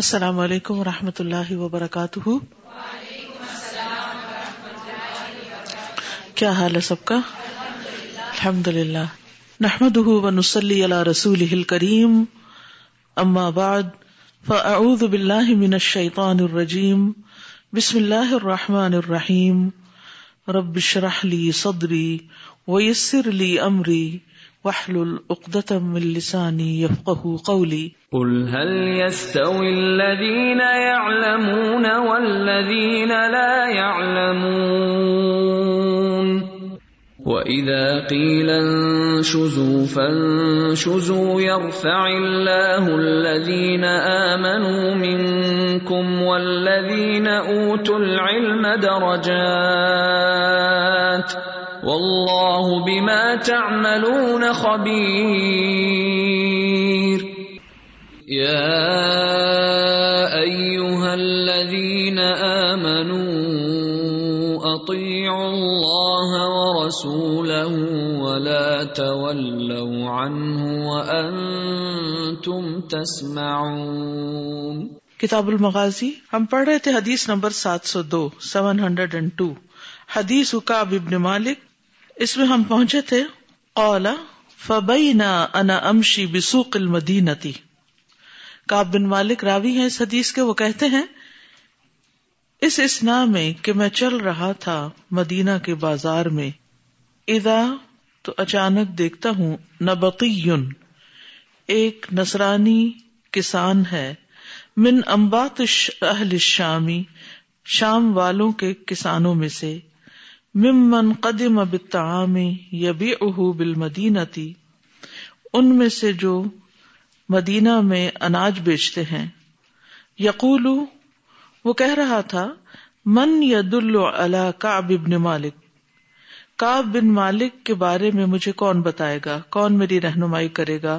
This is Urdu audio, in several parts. السلام علیکم ورحمۃ اللہ وبرکاتہ۔ وعلیکم السلام ورحمۃ اللہ وبرکاتہ۔ کیا حال ہے سب کا؟ الحمدللہ نحمده ونصلی علی رسوله الکریم، اما بعد فاعوذ باللہ من الشیطان الرجیم، بسم اللہ الرحمن الرحیم، رب اشرح لی صدری ویسر لی امری واحلل عقدة من لسانی یفقهوا قولی۔ قل هل يستوي الذين يعلمون والذين لا يعلمون وإذا قيل انشزوا فانشزوا يرفع الله الذين آمنوا منكم والذين أوتوا العلم درجات واللہ بما تعملون خبیر۔ یا ایہا الذین آمنوا اطیعوا اللہ ورسولہ ولا تولوا عنہ وانتم تسمعون۔ کتاب المغازی، ہم پڑھ رہے تھے حدیث نمبر 702 702 حدیث کعب ابن مالک۔ اس میں ہم پہنچے تھے قال فبینا انا امشی بسوق المدینۃ۔ کعب بن مالک راوی ہیں اس حدیث کے، وہ کہتے ہیں اس اسنا میں کہ میں چل رہا تھا مدینہ کے بازار میں، اذا تو اچانک دیکھتا ہوں، نبطی ایک نصرانی کسان ہے، من انبات اہل الشامی شام والوں کے کسانوں میں سے، ممن قدم بالطعام یبیعہ بالمدینۃ ان میں سے جو مدینہ میں اناج بیچتے ہیں، یقول وہ کہہ رہا تھا، من یدل علی کعب بن مالک، کعب بن مالک کے بارے میں مجھے کون بتائے گا، کون میری رہنمائی کرے گا،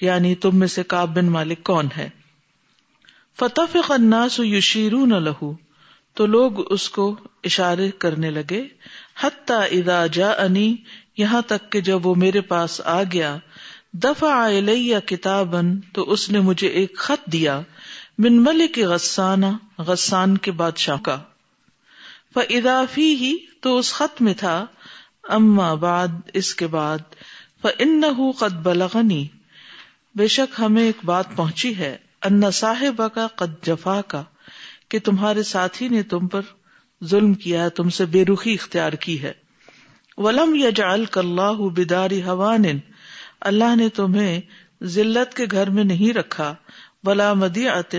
یعنی تم میں سے کعب بن مالک کون ہے۔ فتفق الناس یشیرون لہ، تو لوگ اس کو اشارے کرنے لگے، حتی اذا جاءنی یہاں تک کہ جب وہ میرے پاس آ گیا، دفع الی کتابا تو اس نے مجھے ایک خط دیا، من ملک غسانہ غسان کے بادشاہ کا، فاذا فیہ تو اس خط میں تھا، اما بعد اس کے بعد، فانہ قد بلغنی بے شک ہمیں ایک بات پہنچی ہے، ان صاحبک قد جفاک کہ تمہارے ساتھی نے تم پر ظلم کیا ہے، تم سے بے رخی اختیار کی ہے، ولم یجعلک اللہ بدار ہوان اللہ نے تمہیں ذلت کے گھر میں نہیں رکھا، ولا مدیعۃ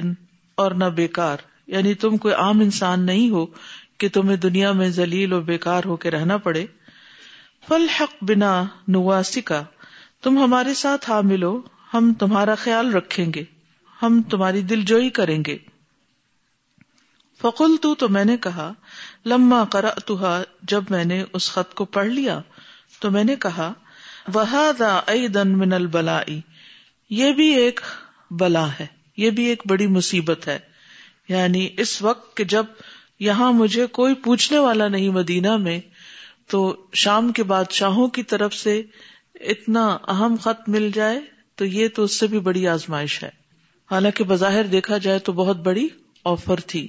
اور نہ بیکار، یعنی تم کوئی عام انسان نہیں ہو کہ تمہیں دنیا میں ذلیل و بیکار ہو کے رہنا پڑے، فالحق بنا نواسک تم ہمارے ساتھ آ ملو، ہم تمہارا خیال رکھیں گے، ہم تمہاری دل جوئی کریں گے۔ فقلت تو میں نے کہا، لما قرأتها جب میں نے اس خط کو پڑھ لیا تو میں نے کہا، وہذا ایضا من البلاء یہ بھی ایک بلا ہے، یہ بھی ایک بڑی مصیبت ہے، یعنی اس وقت کہ جب یہاں مجھے کوئی پوچھنے والا نہیں مدینہ میں، تو شام کے بادشاہوں کی طرف سے اتنا اہم خط مل جائے تو یہ تو اس سے بھی بڑی آزمائش ہے، حالانکہ بظاہر دیکھا جائے تو بہت بڑی آفر تھی۔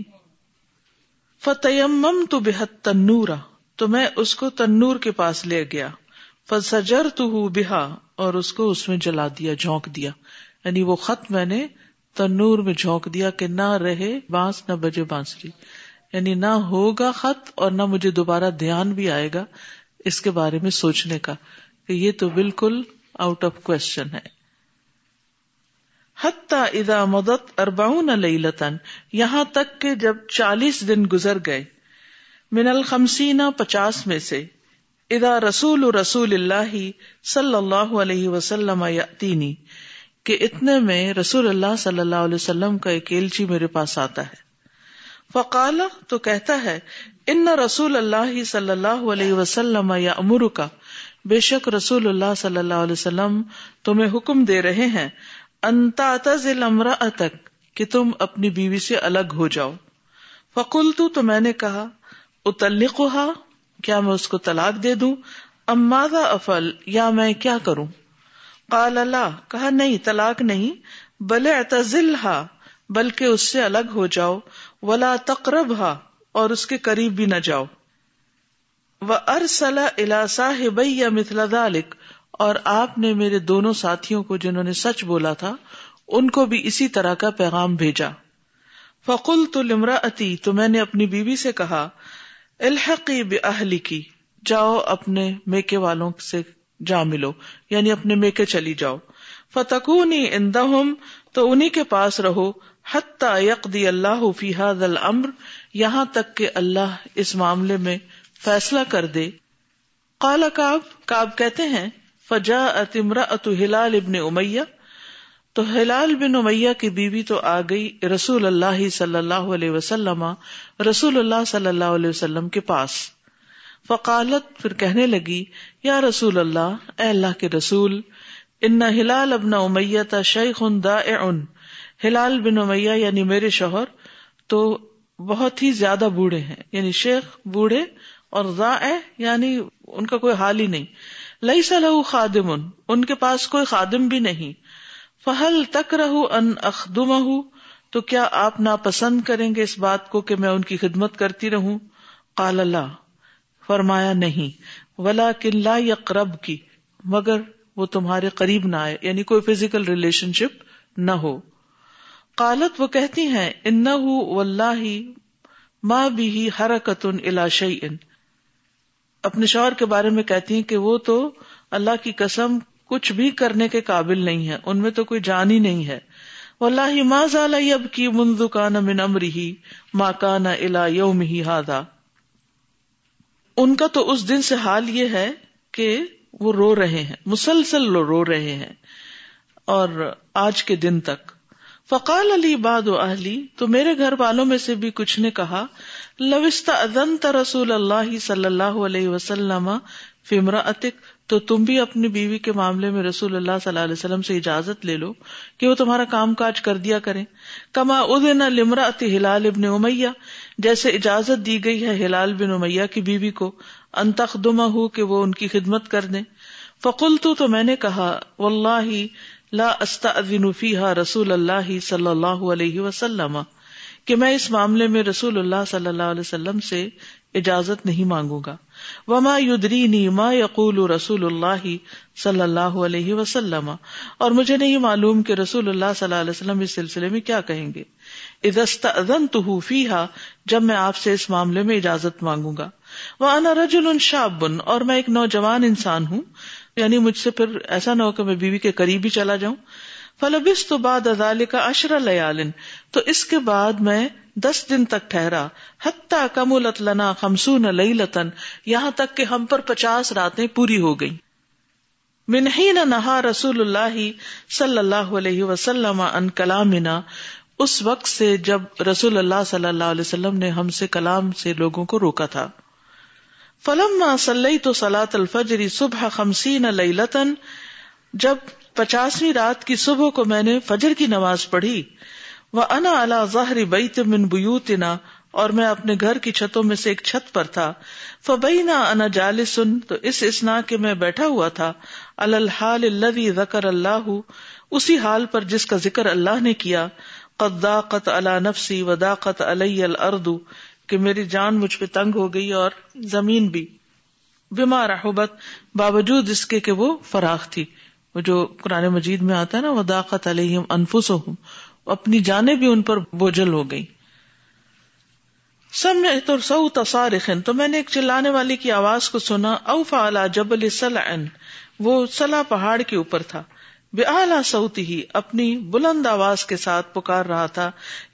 فَتَيَمَّمْتُ بِهَا التَّنُّورَ تو میں اس کو تنور کے پاس لے گیا، فَسَجَرْتُهُ بِهَا اور اس کو اس میں جلا دیا، جھونک دیا، یعنی وہ خط میں نے تنور میں جھونک دیا کہ نہ رہے بانس نہ بجے بانسری، یعنی نہ ہوگا خط اور نہ مجھے دوبارہ دھیان بھی آئے گا اس کے بارے میں سوچنے کا کہ یہ تو بالکل آؤٹ آف کوشچن ہے۔ حتی اذا مضت 40 لیلة یہاں تک کہ جب 40 دن گزر گئے، من 50 50 میں سے، اذا رسول اللہ صلی اللہ علیہ وسلم یأتینی کہ اتنے میں رسول اللہ صلی اللہ علیہ وسلم کا ایک ایلچی میرے پاس آتا ہے، فقال تو کہتا ہے، ان رسول اللہ صلی اللہ علیہ وسلم یأمرک بے شک رسول اللہ صلی اللہ علیہ وسلم تمہیں حکم دے رہے ہیں، ان تعتزل امرأتک کہ تم اپنی بیوی سے الگ ہو جاؤ، فقلت تو میں نے کہا، اطلقها کیا میں اس کو طلاق دے دوں، ام ماذا افعل یا میں کیا کروں، قال لا کہا نہیں طلاق نہیں، بل اعتزلها بلکہ اس سے الگ ہو جاؤ، ولا تقربھا، اور اس کے قریب بھی نہ جاؤ، وَأَرْسَلَ إِلَى صَاحِبَيَّ مِثْلَ ذَلِكَ، اور آپ نے میرے دونوں ساتھیوں کو جنہوں نے سچ بولا تھا ان کو بھی اسی طرح کا پیغام بھیجا۔ فَقُلْتُ لِمْرَأَتِي، تو میں نے اپنی بیوی سے کہا، الحقی بأہلکی، جاؤ اپنے میکے والوں سے جا ملو، یعنی اپنے میکے چلی جاؤ، فتکونی عندہم، تو انہی کے پاس رہو، حتی یقضی اللہ فی ھذا الامر، یہاں تک کہ اللہ اس معاملے میں فیصلہ کر دے۔ قال کعب کہتے ہیں، فجاءت امرأۃ ہلال ابن امیہ، تو ہلال بن امیہ کی بیوی تو آ گئی رسول اللہ صلی اللہ علیہ وسلم، رسول اللہ صلی اللہ علیہ وسلم کے پاس، فقالت، پھر کہنے لگی، یا رسول اللہ، اے اللہ کے رسول، ان ہلال ابن امیہ شیخ دائع، ہلال بن امیہ یعنی میرے شوہر تو بہت ہی زیادہ بوڑھے ہیں، یعنی شیخ بوڑھے اور ضائع یعنی ان کا کوئی حال ہی نہیں، لیس لہ خادم، ان کے پاس کوئی خادم بھی نہیں، فہل تکرہ ان اخدمہ، تو کیا آپ ناپسند کریں گے اس بات کو کہ میں ان کی خدمت کرتی رہوں؟ قال لا، فرمایا نہیں، ولکن لا یقرب کی، مگر وہ تمہارے قریب نہ آئے، یعنی کوئی فزیکل ریلیشن شپ نہ ہو۔ قالت، وہ کہتی ہیں، انہ واللہ ما بھی حرکت الی شیء، اپنے شوہر کے بارے میں کہتی ہیں کہ وہ تو اللہ کی قسم کچھ بھی کرنے کے قابل نہیں ہے، ان میں تو کوئی جان ہی نہیں ہے، واللہ ما زال یبکی منذ کان من امرہ ما کان الی یومہ ھذا، ان کا تو اس دن سے حال یہ ہے کہ وہ رو رہے ہیں، مسلسل رو رہے ہیں، اور آج کے دن تک۔ فقال علی بعد اہلی، تو میرے گھر والوں میں سے بھی کچھ نے کہا، لو استاذنت رسول اللہ صلی اللہ علیہ وسلم فی امرأتک، تو تم بھی اپنی بیوی کے معاملے میں رسول اللہ صلی اللہ علیہ وسلم سے اجازت لے لو کہ وہ تمہارا کام کاج کر دیا کریں، کما اذن لامرأۃ ہلال ابن امیہ، جیسے اجازت دی گئی ہے ہلال بن امیہ کی بیوی کو، ان تخدمہ، کہ وہ ان کی خدمت کر دیں۔ فقلت، تو میں نے کہا، واللہ لا استأذن فیہا رسول اللہ صلی اللہ علیہ وسلم، کہ میں اس معاملے میں رسول اللہ صلی اللہ علیہ وسلم سے اجازت نہیں مانگوں گا، وما یدرینی ما یقول رسول اللہ صلی اللہ علیہ وسلم، اور مجھے نہیں معلوم کہ رسول اللہ صلی اللہ علیہ وسلم اس سلسلے میں کیا کہیں گے، اذا استأذنتہ فیہا، جب میں آپ سے اس معاملے میں اجازت مانگوں گا، وانا رجل شاب، اور میں ایک نوجوان انسان ہوں، یعنی مجھ سے پھر ایسا نہ ہو کہ میں بیوی کے قریب ہی چلا جاؤں، فلبثت بعد ذلك 10 ليال، تو اس کے بعد میں 10 دن تک ٹھہرا، حتی کملت لنا 50 ليلة، یہاں تک کہ ہم پر 50 راتیں پوری ہو گئیں، من حين نہى رسول اللہ صلی اللہ علیہ وسلم عن کلامنا، اس وقت سے جب رسول اللہ صلی اللہ علیہ وسلم نے ہم سے کلام سے لوگوں کو روکا تھا۔ فلما صلیت صلاۃ الفجر صبح 50 ليلة، جب 50ویں رات کی صبح کو میں نے فجر کی نماز پڑھی، وانا علی ظہر بیت من بیوتنا، اور میں اپنے گھر کی چھتوں میں سے ایک چھت پر تھا، فبینا انا جالس، تو اس اسنا کے میں بیٹھا ہوا تھا، علی الحال الذی ذکر اللہ، اسی حال پر جس کا ذکر اللہ نے کیا، قد ضاقت علی نفسی وضاقت علی الارض، کہ میری جان مجھ پہ تنگ ہو گئی اور زمین بھی، بما رحبت، باوجود اس کے کہ وہ فراخ تھی، وہ جو قرآن مجید میں آتا ہے نا، وضاقت علیہم انفسہم، اپنی جانیں بھی ان پر بوجھل ہو گئی۔ سمعت صوت صارخ، تو میں نے ایک چلانے والے کی آواز کو سنا، اوف علی جبل سلع، وہ سلع پہاڑ کے اوپر تھا، بأعلی صوتہ، اپنی بلند آواز کے ساتھ پکار رہا تھا،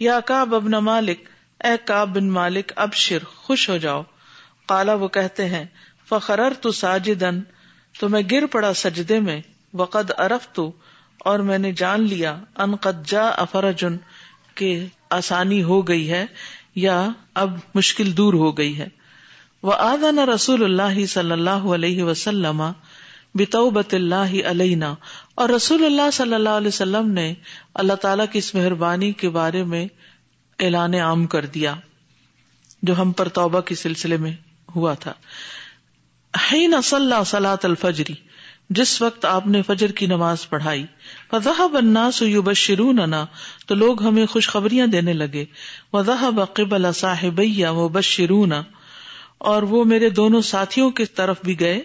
یا کعب ابن مالک، اے کعب بن مالک، ابشر، خوش ہو جاؤ۔ قالا، وہ کہتے ہیں، فخررت ساجدا، تو میں گر پڑا سجدے میں، وقد عرفت، اور میں نے جان لیا، ان قد جاء فرج، کہ آسانی ہو گئی ہے یا اب مشکل دور ہو گئی ہے، وآذن رسول اللہ صلی اللہ علیہ وسلم بتوبۃ اللہ علینا، اور رسول اللہ صلی اللہ علیہ وسلم نے اللہ تعالی کی اس مہربانی کے بارے میں اعلان عام کر دیا جو ہم پر توبہ کے سلسلے میں ہوا تھا۔ حین صلی صلاۃ الفجر، جس وقت آپ نے فجر کی نماز پڑھائی فَذَهَبَ النَّاسُ يُبَشِّرُونَنَا، تو لوگ ہمیں خوشخبریاں دینے لگے، وَذَهَبَ قِبَلَ صَاحِبَيَّ وَبَشِّرُونَ، اور وہ میرے دونوں ساتھیوں کی طرف بھی گئے،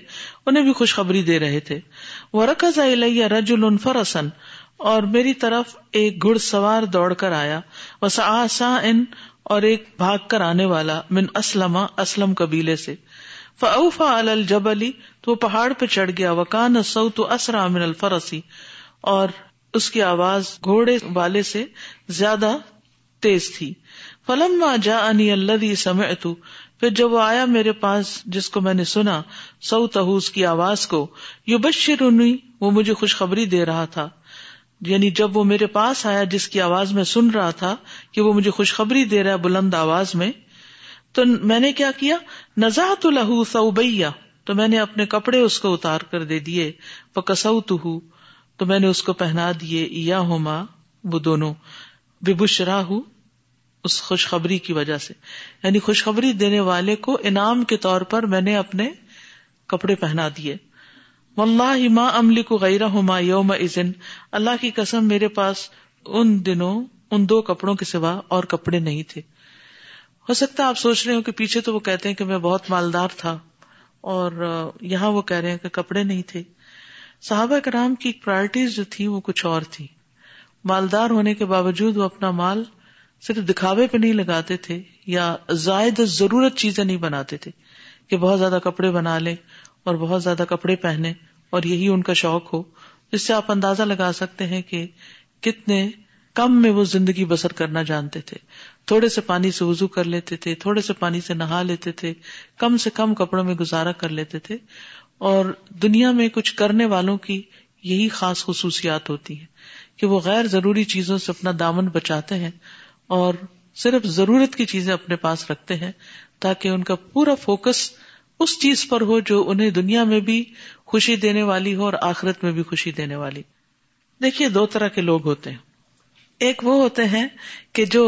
انہیں بھی خوشخبری دے رہے تھے، وَرَكَزَ إِلَيَّ رَجُلٌ فَرَسًا، اور میری طرف ایک گھڑ سوار دوڑ کر آیا، وَسَعَى سَائِن، اور ایک بھاگ کر آنے والا، من اسلم، اسلم قبیلے سے، فَأَوْفَى عَلَى الْجَبَلِ، تو وہ پہاڑ پہ چڑھ گیا، وَكَانَ الصَّوْتُ أَسْرَعَ مِنَ الْفَرَسِ، اور اس کی آواز گھوڑے والے سے زیادہ تیز تھی، فَلَمَّا جَاءَنِيَ الَّذِي سَمِعْتُ، پھر جب وہ آیا میرے پاس جس کو میں نے سنا، صوتہ، اس کی آواز کو، یبشرنی، وہ مجھے خوشخبری دے رہا تھا، یعنی جب وہ میرے پاس آیا جس کی آواز میں سن رہا تھا کہ وہ مجھے خوشخبری دے رہا ہے بلند آواز میں، تو میں نے کیا کیا، نزعت لہ ثوبیہ، تو میں نے اپنے کپڑے اس کو اتار کر دے دیے، فکسوتہ، تو میں نے اس کو پہنا دیے، ایہما، وہ دونوں، ببشراہ، اس خوشخبری کی وجہ سے، یعنی خوشخبری دینے والے کو انعام کے طور پر میں نے اپنے کپڑے پہنا دیے، واللہ ما املک غیرہما یومئذ، اللہ کی قسم میرے پاس ان دنوں ان دو کپڑوں کے سوا اور کپڑے نہیں تھے۔ ہو سکتا ہے آپ سوچ رہے ہو کہ پیچھے تو وہ کہتے ہیں کہ میں بہت مالدار تھا اور یہاں وہ کہہ رہے ہیں کہ کپڑے نہیں تھے۔ صحابہ کرام کی پرائرٹیز جو تھی وہ کچھ اور تھی، مالدار ہونے کے باوجود وہ اپنا مال صرف دکھاوے پہ نہیں لگاتے تھے یا زائد ضرورت چیزیں نہیں بناتے تھے کہ بہت زیادہ کپڑے بنا لیں اور بہت زیادہ کپڑے پہنے اور یہی ان کا شوق ہو، جس سے آپ اندازہ لگا سکتے ہیں کہ کتنے کم میں وہ زندگی بسر کرنا جانتے تھے۔ تھوڑے سے پانی سے وضو کر لیتے تھے، تھوڑے سے پانی سے نہا لیتے تھے، کم سے کم کپڑوں میں گزارا کر لیتے تھے، اور دنیا میں کچھ کرنے والوں کی یہی خاص خصوصیات ہوتی ہے کہ وہ غیر ضروری چیزوں سے اپنا دامن بچاتے ہیں اور صرف ضرورت کی چیزیں اپنے پاس رکھتے ہیں تاکہ ان کا پورا فوکس اس چیز پر ہو جو انہیں دنیا میں بھی خوشی دینے والی ہو اور آخرت میں بھی خوشی دینے والی۔ دیکھیے دو طرح کے لوگ ہوتے ہیں، ایک وہ ہوتے ہیں کہ جو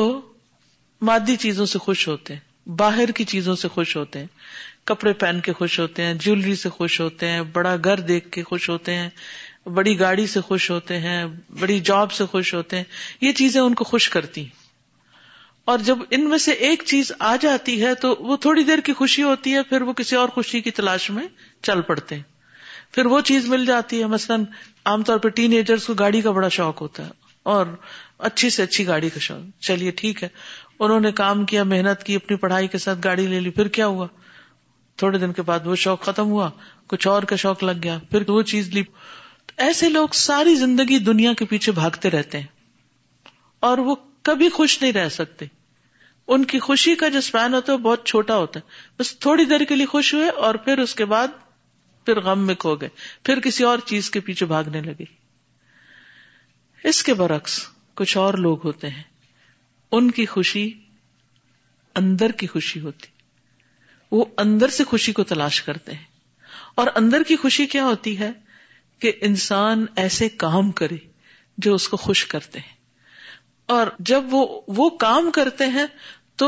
مادی چیزوں سے خوش ہوتے ہیں، باہر کی چیزوں سے خوش ہوتے ہیں، کپڑے پہن کے خوش ہوتے ہیں، جیولری سے خوش ہوتے ہیں، بڑا گھر دیکھ کے خوش ہوتے ہیں، بڑی گاڑی سے خوش ہوتے ہیں، بڑی جاب سے خوش ہوتے ہیں، یہ چیزیں ان کو خوش کرتی ہیں، اور جب ان میں سے ایک چیز آ جاتی ہے تو وہ تھوڑی دیر کی خوشی ہوتی ہے، پھر وہ کسی اور خوشی کی تلاش میں چل پڑتے ہیں، پھر وہ چیز مل جاتی ہے۔ مثلاً عام طور پہ ٹین ایجرز کو گاڑی کا بڑا شوق ہوتا ہے اور اچھی سے اچھی گاڑی کا شوق، چلیے ٹھیک ہے، انہوں نے کام کیا، محنت کی، اپنی پڑھائی کے ساتھ گاڑی لے لی، پھر کیا ہوا، تھوڑے دن کے بعد وہ شوق ختم ہوا، کچھ اور کا شوق لگ گیا، پھر وہ چیز لی۔ ایسے لوگ ساری زندگی دنیا کے پیچھے بھاگتے رہتے ہیں اور وہ کبھی خوش نہیں رہ سکتے، ان کی خوشی کا جو اسپین ہوتا ہے وہ بہت چھوٹا ہوتا ہے، بس تھوڑی دیر کے لیے خوش ہوئے اور پھر اس کے بعد پھر غم میں کھو گئے، پھر کسی اور چیز کے پیچھے بھاگنے لگے۔ اس کے برعکس کچھ اور لوگ ہوتے ہیں، ان کی خوشی اندر کی خوشی ہوتی، وہ اندر سے خوشی کو تلاش کرتے ہیں، اور اندر کی خوشی کیا ہوتی ہے کہ انسان ایسے کام کرے جو اس کو خوش کرتے ہیں، اور جب وہ کام کرتے ہیں تو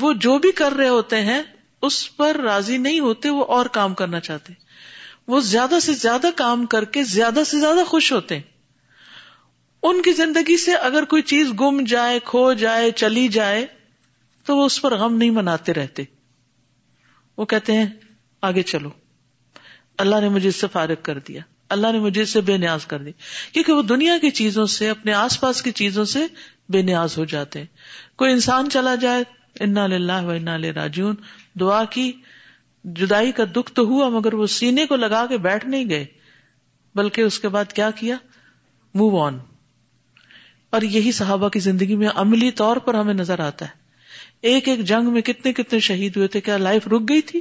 وہ جو بھی کر رہے ہوتے ہیں اس پر راضی نہیں ہوتے، وہ اور کام کرنا چاہتے ہیں، وہ زیادہ سے زیادہ کام کر کے زیادہ سے زیادہ خوش ہوتے ہیں۔ ان کی زندگی سے اگر کوئی چیز گم جائے، کھو جائے، چلی جائے تو وہ اس پر غم نہیں مناتے رہتے، وہ کہتے ہیں آگے چلو، اللہ نے مجھے اس سے فارغ کر دیا، اللہ نے مجھے اس سے بے نیاز کر دی، کیونکہ وہ دنیا کی چیزوں سے، اپنے آس پاس کی چیزوں سے بے نیاز ہو جاتے ہیں۔ کوئی انسان چلا جائے، انا للہ و انا الیہ راجعون، دعا کی، جدائی کا دکھ تو ہوا مگر وہ سینے کو لگا کے بیٹھ نہیں گئے، بلکہ اس کے بعد کیا کیا، موو آن۔ اور یہی صحابہ کی زندگی میں عملی طور پر ہمیں نظر آتا ہے، ایک ایک جنگ میں کتنے کتنے شہید ہوئے تھے، کیا لائف رک گئی تھی،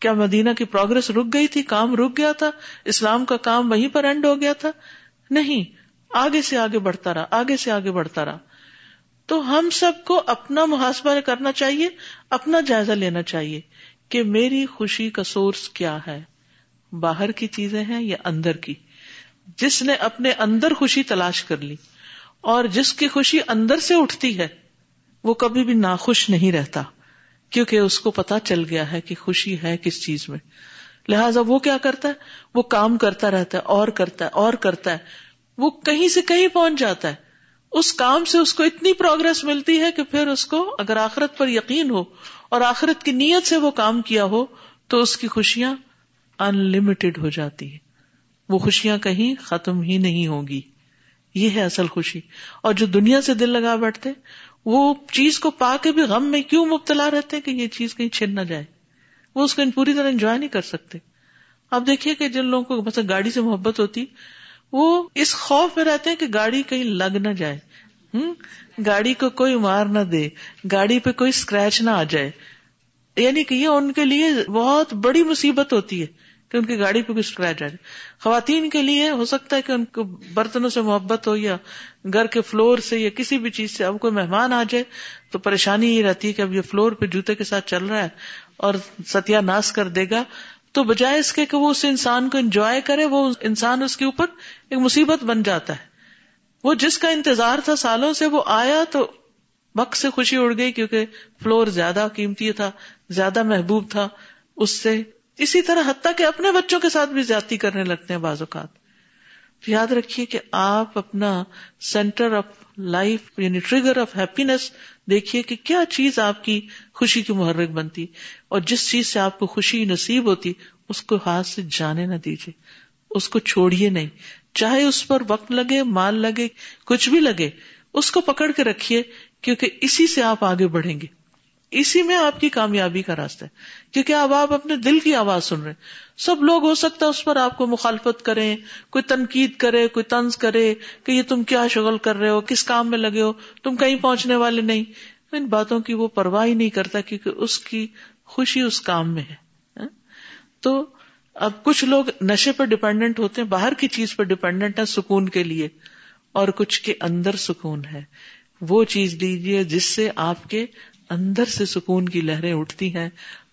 کیا مدینہ کی پروگرس رک گئی تھی، کام رک گیا تھا، اسلام کا کام وہیں پر اینڈ ہو گیا تھا، نہیں، آگے سے آگے بڑھتا رہا، آگے سے آگے بڑھتا رہا۔ تو ہم سب کو اپنا محاسبہ کرنا چاہیے، اپنا جائزہ لینا چاہیے کہ میری خوشی کا سورس کیا ہے، باہر کی چیزیں ہیں یا اندر کی۔ جس نے اپنے اندر خوشی تلاش کر لی اور جس کی خوشی اندر سے اٹھتی ہے وہ کبھی بھی ناخوش نہیں رہتا، کیونکہ اس کو پتا چل گیا ہے کہ خوشی ہے کس چیز میں۔ لہٰذا وہ کیا کرتا ہے، وہ کام کرتا رہتا ہے اور کرتا ہے اور کرتا ہے، وہ کہیں سے کہیں پہنچ جاتا ہے. اس کام سے اس کو اتنی پروگرس ملتی ہے کہ پھر اس کو اگر آخرت پر یقین ہو اور آخرت کی نیت سے وہ کام کیا ہو تو اس کی خوشیاں ان لمیٹڈ ہو جاتی ہیں، وہ خوشیاں کہیں ختم ہی نہیں ہوں گی. یہ ہے اصل خوشی. اور جو دنیا سے دل لگا بیٹھتے وہ چیز کو پا کے بھی غم میں کیوں مبتلا رہتے کہ یہ چیز کہیں چھن نہ جائے، وہ اس کو پوری طرح انجوائے نہیں کر سکتے. آپ دیکھیے کہ جن لوگوں کو مثلا گاڑی سے محبت ہوتی وہ اس خوف میں رہتے ہیں کہ گاڑی کہیں لگ نہ جائے، گاڑی کو کوئی مار نہ دے، گاڑی پہ کوئی سکریچ نہ آ جائے. یعنی کہ یہ ان کے لیے بہت بڑی مصیبت ہوتی ہے کہ ان کی گاڑی پہ کوئی سکریچ آ جائے. خواتین کے لیے ہو سکتا ہے کہ ان کو برتنوں سے محبت ہو یا گھر کے فلور سے یا کسی بھی چیز سے، اب کوئی مہمان آ جائے تو پریشانی یہ رہتی ہے کہ اب یہ فلور پہ جوتے کے ساتھ چل رہا ہے اور ستیہ ناس کر دے گا. تو بجائے اس کے کہ وہ اس انسان کو انجوائے کرے، وہ انسان اس کے اوپر ایک مصیبت بن جاتا ہے. وہ جس کا انتظار تھا سالوں سے، وہ آیا تو بک سے خوشی اڑ گئی کیونکہ فلور زیادہ قیمتی تھا، زیادہ محبوب تھا اس سے. اسی طرح حتیٰ کہ اپنے بچوں کے ساتھ بھی زیادتی کرنے لگتے ہیں بعض اوقات. تو یاد رکھیے کہ آپ اپنا سینٹر آف لائف یعنی ٹریگر آف ہیپینس دیکھیے کہ کیا چیز آپ کی خوشی کی محرک بنتی، اور جس چیز سے آپ کو خوشی نصیب ہوتی اس کو ہاتھ سے جانے نہ دیجیے، اس کو چھوڑیے نہیں، چاہے اس پر وقت لگے، مال لگے، کچھ بھی لگے، اس کو پکڑ کے رکھیے کیونکہ اسی سے آپ آگے بڑھیں گے، اسی میں آپ کی کامیابی کا راستہ ہے. کیونکہ اب آپ اپنے دل کی آواز سن رہے ہیں. سب لوگ ہو سکتا ہے اس پر آپ کو مخالفت کریں، کوئی تنقید کرے، کوئی طنز کرے کہ یہ تم کیا شغل کر رہے ہو، کس کام میں لگے ہو، تم کہیں پہنچنے والے نہیں. ان باتوں کی وہ پرواہ ہی نہیں کرتا کیونکہ اس کی خوشی اس کام میں ہے. تو اب کچھ لوگ نشے پر ڈیپینڈنٹ ہوتے ہیں، باہر کی چیز پر ڈیپینڈنٹ ہے سکون کے لیے، اور کچھ کے اندر سکون ہے. وہ چیز لیجیے جس سے آپ کے اندر سے سکون کی لہریں اٹھتی ہیں،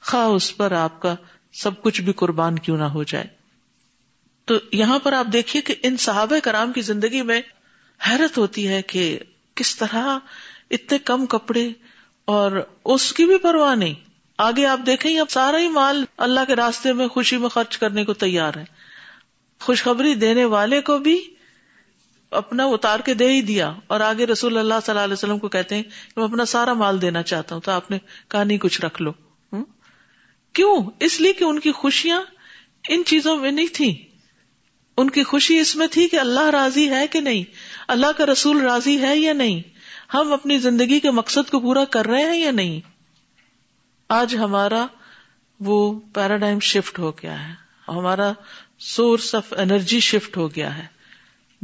خواہ اس پر آپ کا سب کچھ بھی قربان کیوں نہ ہو جائے. تو یہاں پر آپ دیکھیے کہ ان صحابہ کرام کی زندگی میں حیرت ہوتی ہے کہ کس طرح اتنے کم کپڑے، اور اس کی بھی پرواہ نہیں. آگے آپ دیکھیں اب سارا ہی مال اللہ کے راستے میں خوشی میں خرچ کرنے کو تیار ہے. خوشخبری دینے والے کو بھی اپنا اتار کے دے ہی دیا، اور آگے رسول اللہ صلی اللہ علیہ وسلم کو کہتے ہیں کہ میں اپنا سارا مال دینا چاہتا ہوں، تو آپ نے کہا نہیں کچھ رکھ لو. کیوں؟ اس لیے کہ ان کی خوشیاں ان چیزوں میں نہیں تھی. ان کی خوشی اس میں تھی کہ اللہ راضی ہے کہ نہیں، اللہ کا رسول راضی ہے یا نہیں، ہم اپنی زندگی کے مقصد کو پورا کر رہے ہیں یا نہیں. آج ہمارا وہ پیراڈائم شفٹ ہو گیا ہے، ہمارا سورس آف انرجی شفٹ ہو گیا ہے،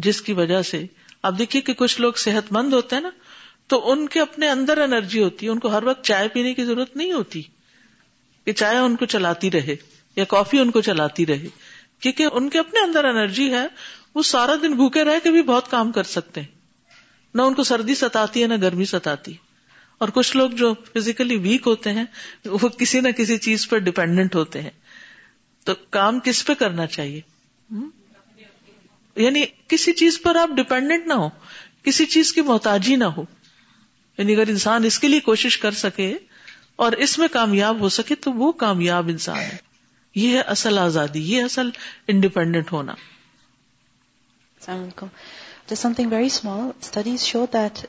جس کی وجہ سے آپ دیکھیے کہ کچھ لوگ صحت مند ہوتے ہیں نا، تو ان کے اپنے اندر انرجی ہوتی ہے، ان کو ہر وقت چائے پینے کی ضرورت نہیں ہوتی کہ چائے ان کو چلاتی رہے یا کافی ان کو چلاتی رہے، کیونکہ ان کے اپنے اندر انرجی ہے. وہ سارا دن بھوکے رہ کے بھی بہت کام کر سکتے ہیں، نہ ان کو سردی ستاتی ہے نہ گرمی ستاتی. اور کچھ لوگ جو فزیکلی ویک ہوتے ہیں وہ کسی نہ کسی چیز پر ڈیپینڈنٹ ہوتے ہیں. تو کام کس پہ کرنا چاہیے؟ یعنی کسی چیز پر آپ ڈیپینڈنٹ نہ ہو، کسی چیز کی محتاجی نہ ہو. یعنی اگر انسان اس کے لیے کوشش کر سکے اور اس میں کامیاب ہو سکے تو وہ کامیاب انسان ہے. یہ ہے اصل آزادی، یہ اصل انڈیپینڈنٹ ہونا. السلام علیکم. Just something very small. Studies show that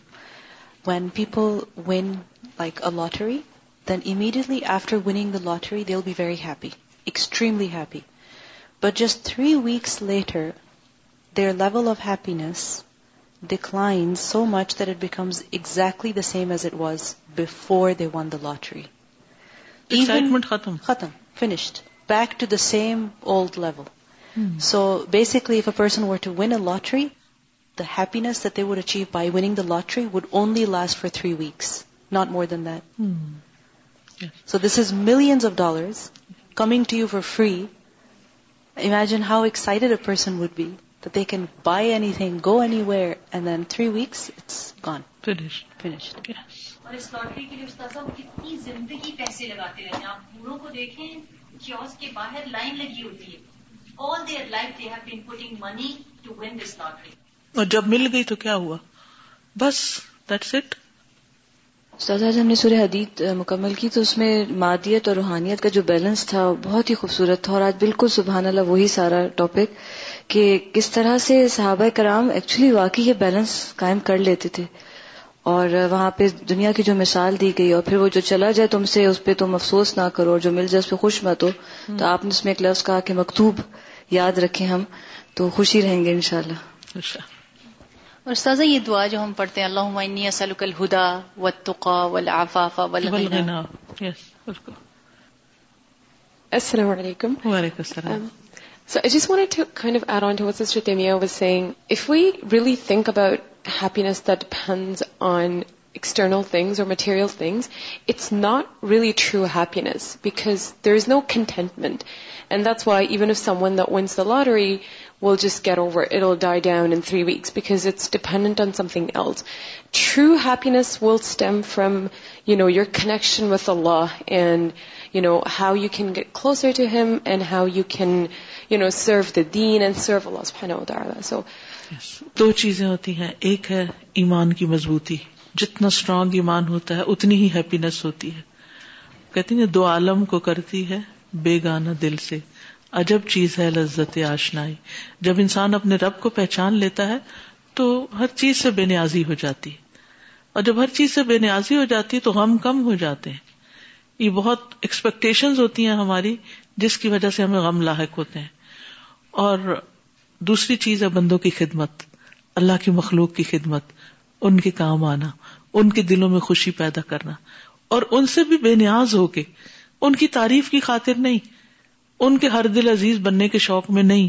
when people win like a lottery, then immediately after winning the lottery they'll be very happy, extremely happy. But just 3 weeks later their level of happiness declines so much that it becomes exactly the same as it was before they won the lottery. Excitement khatam, finished, back to the same old level. So basically if a person were to win a lottery, the happiness that they would achieve by winning the lottery would only last for 3 weeks, not more than that. Yes. So this is millions of dollars coming to you for free. Imagine how excited a person would be that they can buy anything, go anywhere, and then 3 weeks, it's gone. Finished. Yes. اور اس لوٹری کے لیے استاد صاحب کتنی زندگی پیسے لگاتے رہتے ہیں. آپ بوڑھوں کو دیکھیں، کیوسک کے باہر لائن لگی ہوتی ہے. All their life they have been putting money to win this lottery. اور جب مل گئی تو کیا ہوا؟ بس that's it. استاذ آج ہم نے سورہ حدید مکمل کی تو اس میں مادیت اور روحانیت کا جو بیلنس تھا بہت ہی خوبصورت تھا، اور آج بالکل سبحان اللہ وہی سارا ٹاپک کہ کس طرح سے صحابہ کرام ایکچولی واقعی یہ بیلنس قائم کر لیتے تھے، اور وہاں پہ دنیا کی جو مثال دی گئی اور پھر وہ جو چلا جائے تم سے اس پہ تم افسوس نہ کرو اور جو مل جائے اس پہ خوش مت ہو، تو آپ نے اس میں ایک لفظ کہا کہ مکتوب یاد رکھیں ہم تو خوشی رہیں گے انشاءاللہ. اور سازا یہ دعا جو ہم پڑھتے ہیں اللہم انی اسألک الہدی والتقی والعفاف والغنا. السلام علیکم. وعلیکم السلام. So I just wanted to kind of add on to what Sister Demia was saying. If we really think about happiness that depends on external things or material things, it's not really true happiness because there is no contentment. And that's why even if someone that wins the lottery will just get over it, it'll die down in 3 weeks because it's dependent on something else. True happiness will stem from, your connection with Allah and, how you can get closer to Him and how you can, serve the deen and serve Allah subhanahu wa ta'ala. So, yes. دو چیزیں ہوتی ہیں، ایک ہے ایمان کی مضبوطی، جتنا strong ایمان ہوتا ہے اتنی ہی happiness ہوتی ہے. کہتے ہیں دو عالم کو کرتی ہے بیگانہ دل سے، عجب چیز ہے لذت آشنائی. جب انسان اپنے رب کو پہچان لیتا ہے تو ہر چیز سے بے نیازی ہو جاتی ہے، اور جب ہر چیز سے بے نیازی ہو جاتی ہے تو غم کم ہو جاتے ہیں. یہ بہت ایکسپیکٹیشنز ہوتی ہیں ہماری جس کی وجہ سے ہمیں غم لاحق ہوتے ہیں. اور دوسری چیز ہے بندوں کی خدمت، اللہ کی مخلوق کی خدمت، ان کے کام آنا، ان کے دلوں میں خوشی پیدا کرنا، اور ان سے بھی بے نیاز ہو کے، ان کی تعریف کی خاطر نہیں، ان کے ہر دل عزیز بننے کے شوق میں نہیں،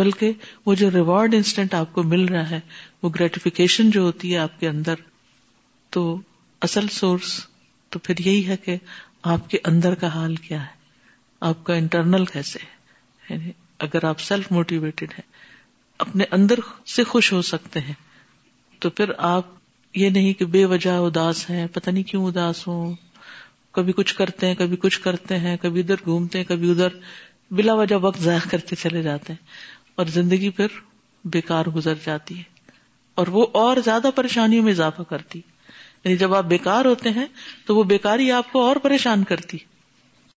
بلکہ وہ جو ریوارڈ انسٹنٹ آپ کو مل رہا ہے، وہ گریٹیفیکیشن جو ہوتی ہے آپ کے اندر، تو اصل سورس تو پھر یہی ہے کہ آپ کے اندر کا حال کیا ہے، آپ کا انٹرنل کیسے ہے. یعنی اگر آپ سیلف موٹیویٹڈ ہیں، اپنے اندر سے خوش ہو سکتے ہیں، تو پھر آپ یہ نہیں کہ بے وجہ اداس ہیں، پتہ نہیں کیوں اداس ہوں، کبھی کچھ کرتے ہیں، کبھی کچھ کرتے ہیں، کبھی ادھر گھومتے ہیں، کبھی ادھر، بلا وجہ وقت ضائع کرتے چلے جاتے ہیں، اور زندگی پھر بیکار گزر جاتی ہے، اور وہ اور زیادہ پریشانیوں میں اضافہ کرتی. یعنی جب آپ بیکار ہوتے ہیں تو وہ بیکاری آپ کو اور پریشان کرتی ہے.